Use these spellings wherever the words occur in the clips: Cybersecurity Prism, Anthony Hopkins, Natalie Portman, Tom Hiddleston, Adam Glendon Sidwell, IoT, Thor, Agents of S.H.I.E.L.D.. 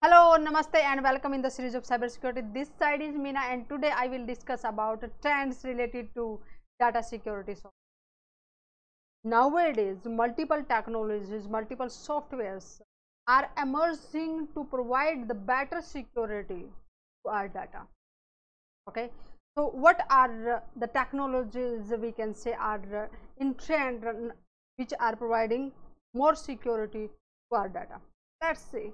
Hello, namaste and welcome in the series of cybersecurity. This side is Meena and today I will discuss about trends related to data security software. Nowadays, multiple technologies, multiple softwares are emerging to provide the better security to our data. Okay, so what are the technologies we can say are in trend which are providing more security to our data? Let's see.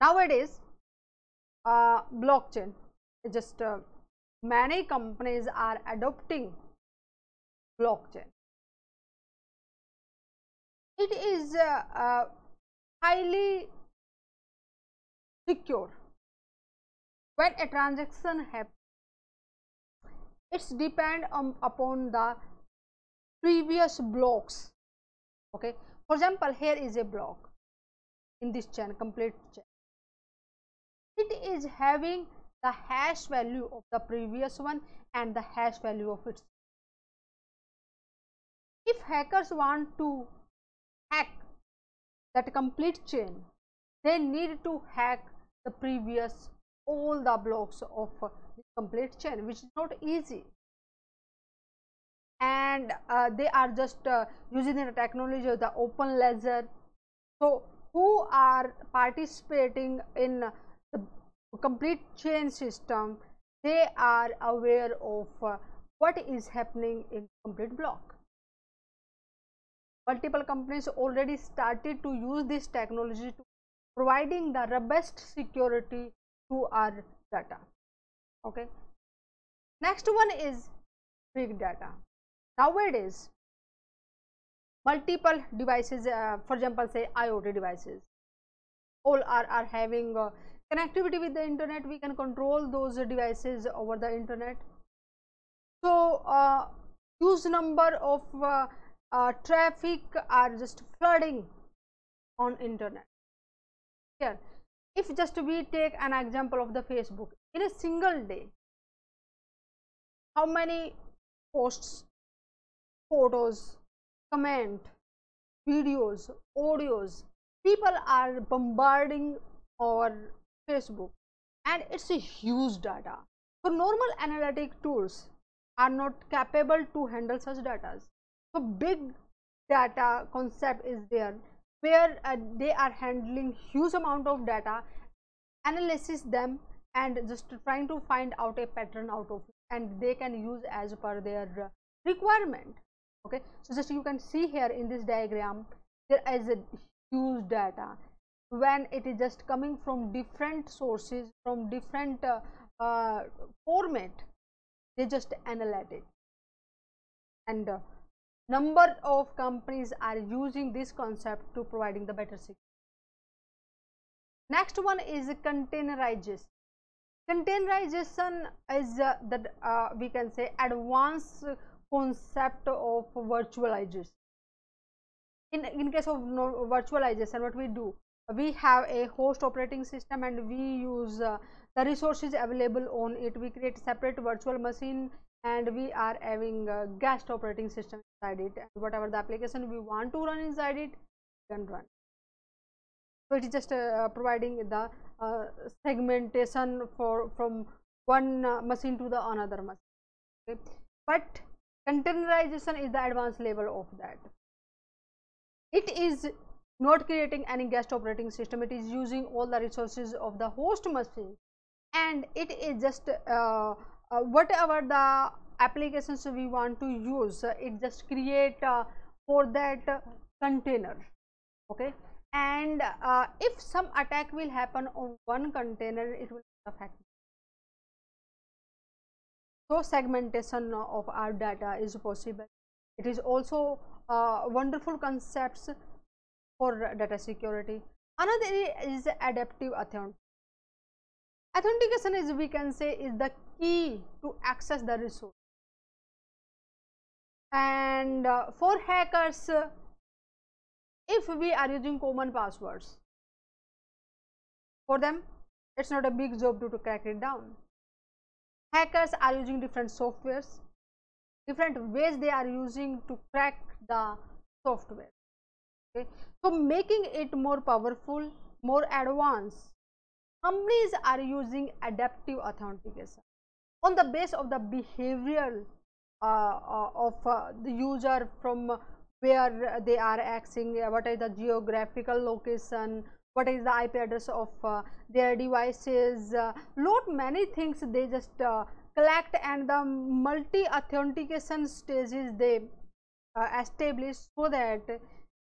Nowadays, blockchain, just many companies are adopting blockchain. It is highly secure. When a transaction happens, it's depend upon the previous blocks. Okay, for example, here is a block in this chain, complete chain. It is having the hash value of the previous one and the hash value of its. If hackers want to hack that complete chain, they need to hack the previous all the blocks of the complete chain, which is not easy. And they are just using the technology of the open ledger. So, who are participating in the complete chain system, they are aware of what is happening in complete block. Multiple companies already started to use this technology to providing the robust security to our data. Okay. Next one is big data. Nowadays, multiple devices, for example, say IoT devices, all are having connectivity with the internet. We can control those devices over the internet. So, huge number of traffic are just flooding on internet. Here, if just we take an example of the Facebook, in a single day, how many posts, photos, comment, videos, audios, people are bombarding or Facebook, and it's a huge data. So normal analytic tools are not capable to handle such data. So big data concept is there, where they are handling huge amount of data, analysis them and just trying to find out a pattern out of it, and they can use as per their requirement. Okay, so just you can see here in this diagram, there is a huge data. When it is just coming from different sources, from different format, they just analyze it. And number of companies are using this concept to providing the better security. Next one is containerization. Containerization is we can say advanced concept of virtualization. In case of virtualization, what we do? We have a host operating system and we use the resources available on it. We create separate virtual machine and we are having a guest operating system inside it. And whatever the application we want to run inside it, we can run. So it is just providing the segmentation from one machine to the another machine. Okay? But containerization is the advanced level of that. It is not creating any guest operating system, it is using all the resources of the host machine, and it is just whatever the applications we want to use, it just create for that container. Okay, and if some attack will happen on one container, it will affect. So segmentation of our data is possible. It is also wonderful concepts for data security. Another is adaptive authentication. Authentication is, we can say, is the key to access the resource. And for hackers, if we are using common passwords, for them it's not a big job to crack it down. Hackers are using different softwares, different ways they are using to crack the software. Okay. So making it more powerful more advanced, companies are using adaptive authentication on the base of the behavioral of the user, from where they are accessing, what is the geographical location, what is the IP address of their devices, lot many things they just collect, and the multi authentication stages they establish so that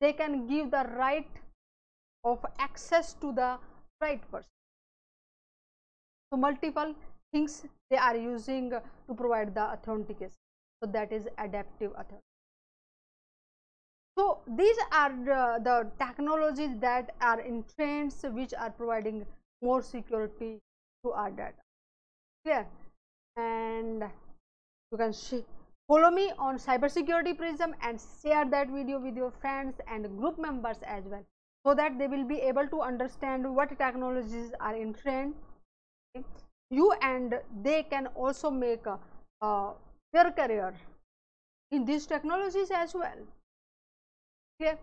they can give the right of access to the right person. So multiple things they are using to provide the authentication. So that is adaptive authentication. So these are the technologies that are in trends, which are providing more security to our data. Clear? And you can follow me on Cybersecurity Prism and share that video with your friends and group members as well, so that they will be able to understand what technologies are in trend. Okay? You and they can also make their career in these technologies as well. Here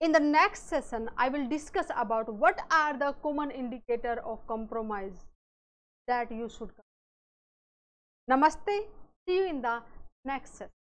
in the next session, I will discuss about what are the common indicator of compromise that you should cover. Namaste, see you in the next session.